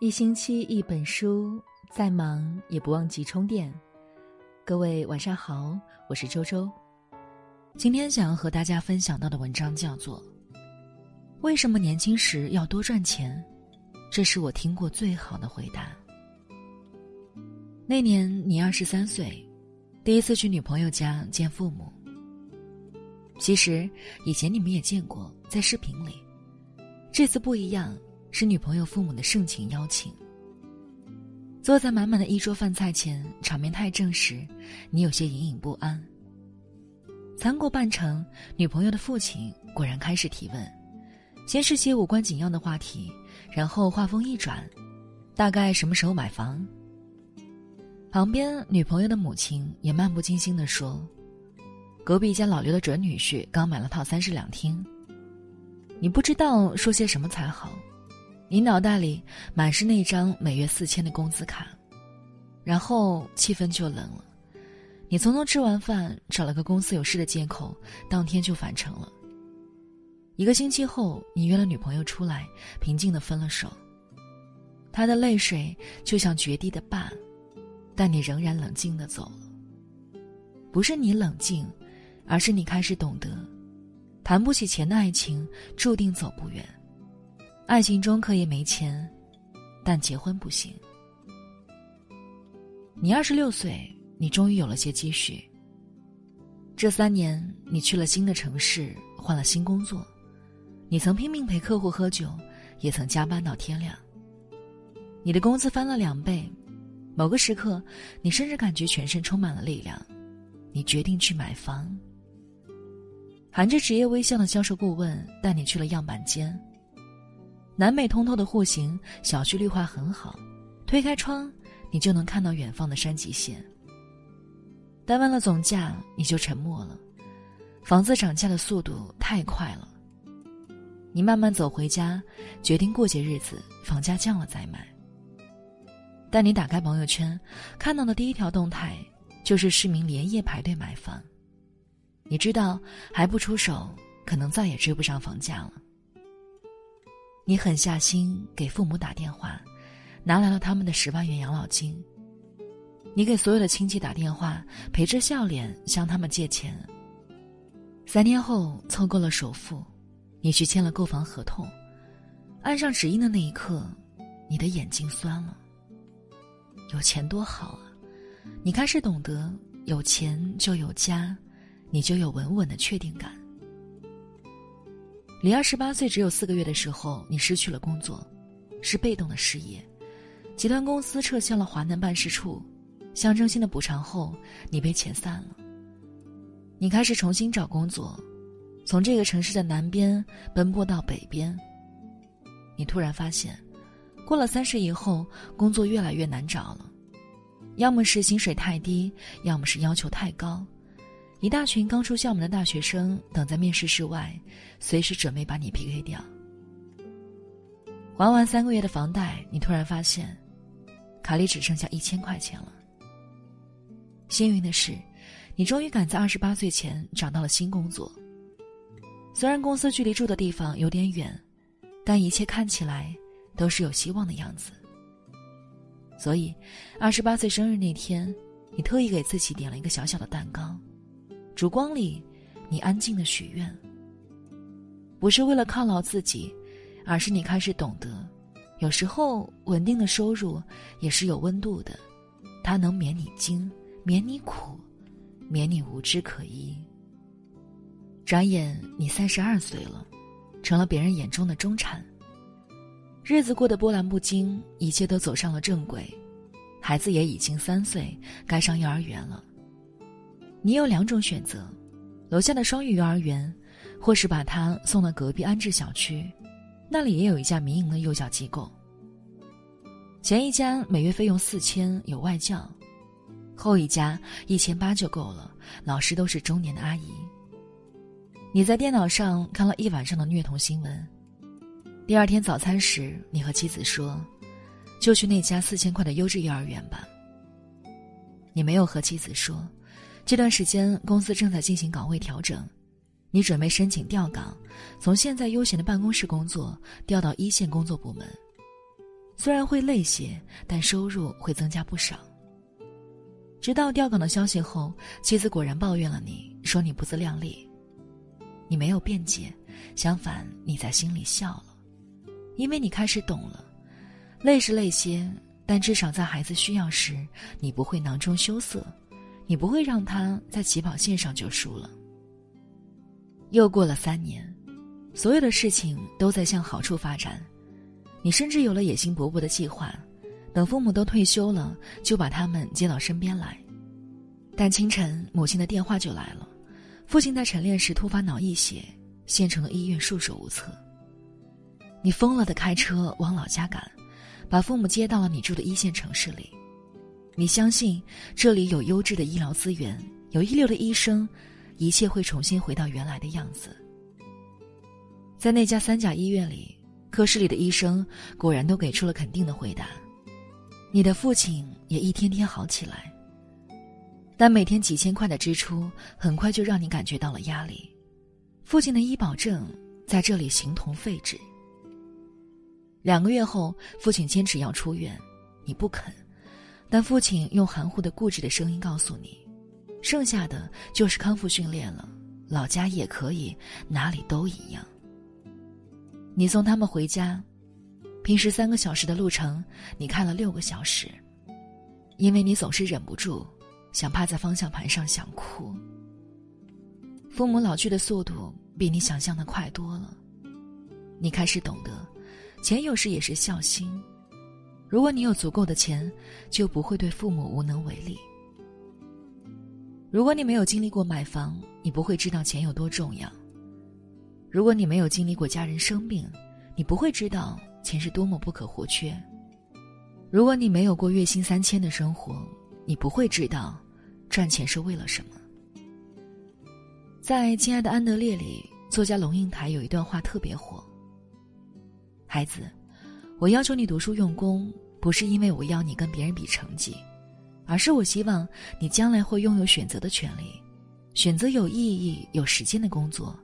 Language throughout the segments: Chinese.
一星期一本书，再忙也不忘记充电。各位晚上好，我是周周。今天想要和大家分享到的文章叫做《为什么年轻时要多赚钱》，这是我听过最好的回答。那年你23岁，第一次去女朋友家见父母。其实以前你们也见过，在视频里。这次不一样，是女朋友父母的盛情邀请。坐在满满的一桌饭菜前，场面太正时，你有些隐隐不安。餐过半程，女朋友的父亲果然开始提问，先是些无关紧要的话题，然后话锋一转，大概什么时候买房？旁边女朋友的母亲也漫不经心地说，隔壁家老刘的准女婿刚买了套3室2厅。你不知道说些什么才好，你脑袋里满是那张每月4000的工资卡，然后气氛就冷了。你匆匆吃完饭，找了个公司有事的借口，当天就返程了。一个星期后，你约了女朋友出来，平静地分了手。她的泪水就像决堤的坝，但你仍然冷静地走了。不是你冷静，而是你开始懂得，谈不起钱的爱情注定走不远。爱情中可以没钱，但结婚不行。你26岁，你终于有了些积蓄。这3年，你去了新的城市，换了新工作，你曾拼命陪客户喝酒，也曾加班到天亮。你的工资翻了2倍，某个时刻，你甚至感觉全身充满了力量。你决定去买房。含着职业微笑的销售顾问带你去了样板间。南北通透的户型，小区绿化很好，推开窗你就能看到远方的山脊线。但问了总价，你就沉默了，房子涨价的速度太快了。你慢慢走回家，决定过些日子房价降了再买。但你打开朋友圈，看到的第一条动态就是市民连夜排队买房。你知道还不出手，可能再也追不上房价了。你狠下心给父母打电话，拿来了他们的10万元养老金。你给所有的亲戚打电话，陪着笑脸向他们借钱。3年后凑够了首付，你去签了购房合同。按上指印的那一刻，你的眼睛酸了。有钱多好啊！你开始懂得，有钱就有家，你就有稳稳的确定感。离28岁只有4个月的时候，你失去了工作，是被动的失业。集团公司撤销了华南办事处，象征性的补偿后，你被遣散了。你开始重新找工作，从这个城市的南边奔波到北边。你突然发现，过了30以后，工作越来越难找了，要么是薪水太低，要么是要求太高。一大群刚出校门的大学生等在面试室外，随时准备把你 PK 掉。还完3个月的房贷，你突然发现，卡里只剩下1000块钱了。幸运的是，你终于赶在28岁前找到了新工作。虽然公司距离住的地方有点远，但一切看起来都是有希望的样子。所以28岁生日那天，你特意给自己点了一个小小的蛋糕。烛光里，你安静的许愿，不是为了犒劳自己，而是你开始懂得，有时候稳定的收入也是有温度的，它能免你惊，免你苦，免你无枝可依。转眼你32岁了，成了别人眼中的中产。日子过得波澜不惊，一切都走上了正轨，孩子也已经3岁，该上幼儿园了。你有2种选择，楼下的双语幼儿园，或是把他送到隔壁安置小区，那里也有一家民营的幼教机构。前一家每月费用4000，有外教；后一家1800就够了，老师都是中年的阿姨。你在电脑上看了一晚上的虐童新闻，第2天早餐时，你和妻子说，就去那家4000块的优质幼儿园吧。你没有和妻子说，这段时间公司正在进行岗位调整，你准备申请调岗，从现在悠闲的办公室工作调到一线工作部门。虽然会累些，但收入会增加不少。直到调岗的消息后，妻子果然抱怨了你，说你不自量力。你没有辩解，相反你在心里笑了，因为你开始懂了，累是累些，但至少在孩子需要时，你不会囊中羞涩，你不会让他在起跑线上就输了。又过了3年，所有的事情都在向好处发展，你甚至有了野心勃勃的计划，等父母都退休了，就把他们接到身边来。但清晨母亲的电话就来了，父亲在晨练时突发脑溢血，县城的医院束手无策。你疯了的开车往老家赶，把父母接到了你住的一线城市里。你相信这里有优质的医疗资源，有一流的医生，一切会重新回到原来的样子。在那家3甲医院里，科室里的医生果然都给出了肯定的回答。你的父亲也一天天好起来，但每天几千块的支出很快就让你感觉到了压力。父亲的医保证在这里形同废纸。2个月后，父亲坚持要出院，你不肯，但父亲用含糊的固执的声音告诉你，剩下的就是康复训练了，老家也可以，哪里都一样。你送他们回家，平时3个小时的路程，你开了6个小时，因为你总是忍不住想趴在方向盘上想哭。父母老去的速度比你想象的快多了，你开始懂得，钱有时也是孝心。如果你有足够的钱，就不会对父母无能为力。如果你没有经历过买房，你不会知道钱有多重要。如果你没有经历过家人生病，你不会知道钱是多么不可或缺。如果你没有过月薪3000的生活，你不会知道赚钱是为了什么。在《亲爱的安德烈》里，作家龙应台有一段话特别火：孩子，我要求你读书用功，不是因为我要你跟别人比成绩，而是我希望你将来会拥有选择的权利，选择有意义有时间的工作，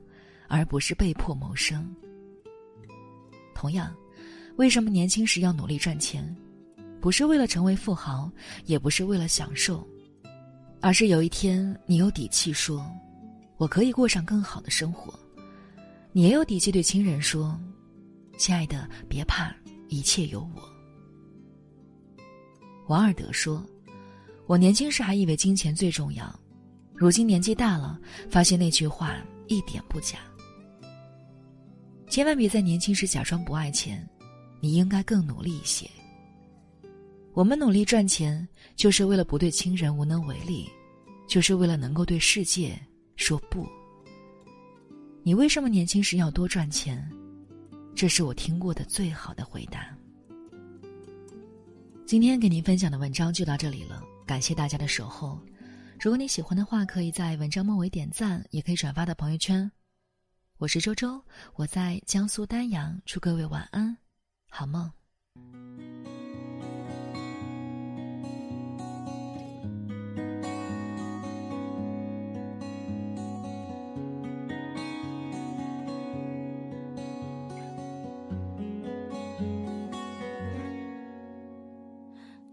而不是被迫谋生。同样，为什么年轻时要努力赚钱？不是为了成为富豪，也不是为了享受，而是有一天你有底气说，我可以过上更好的生活。你也有底气对亲人说，亲爱的，别怕，一切有我。王尔德说，我年轻时还以为金钱最重要，如今年纪大了，发现那句话一点不假。千万别在年轻时假装不爱钱，你应该更努力一些。我们努力赚钱，就是为了不对亲人无能为力，就是为了能够对世界说不。你为什么年轻时要多赚钱？这是我听过的最好的回答。今天给您分享的文章就到这里了，感谢大家的守候。如果你喜欢的话，可以在文章末尾点赞，也可以转发到朋友圈。我是周周，我在江苏丹阳，祝各位晚安，好梦。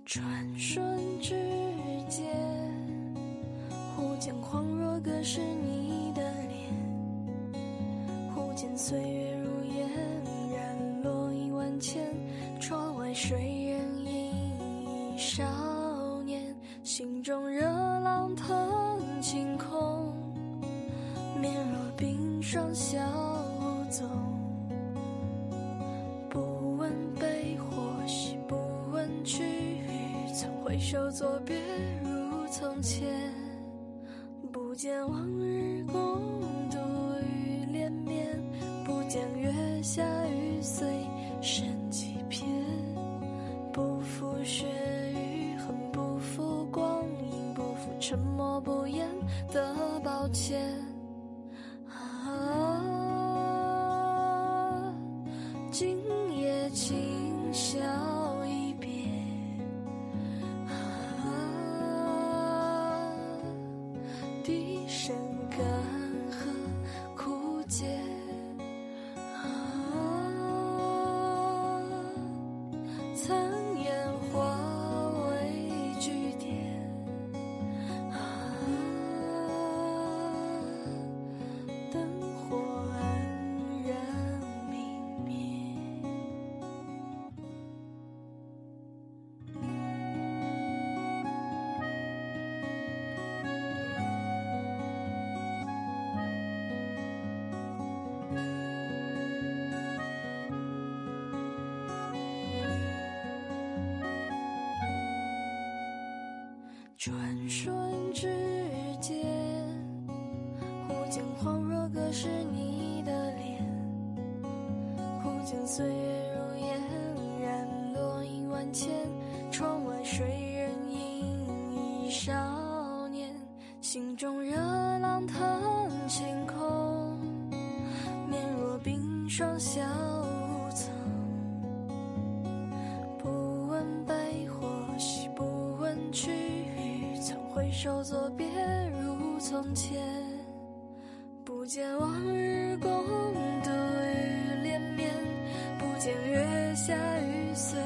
转瞬之间，忽见恍若隔世你的脸，忽见岁月如烟，染落1万千。窗外谁人忆少年，心中热浪腾晴空，面若冰霜消纵。不问悲或喜，不问去，回首作别如从前，不见往日共度雨连绵，不见月下雨随身几片，不负雪与恨，不负光阴，不负沉默不言的抱歉。啊，今夜今宵。转瞬之间，忽见恍若隔世你的脸，忽见岁月如烟，染落一万千。窗外谁人影已少年，心中热浪腾晴空，面若冰霜消无曾。不问悲或喜，不问去。 回首作别如从前，不见往日共度雨连绵，不见月下雨碎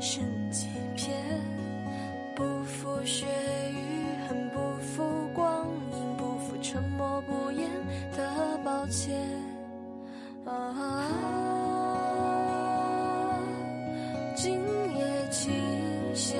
身几片，不负血与恨，不负光阴，不负沉默不言的抱歉。啊，今夜今宵。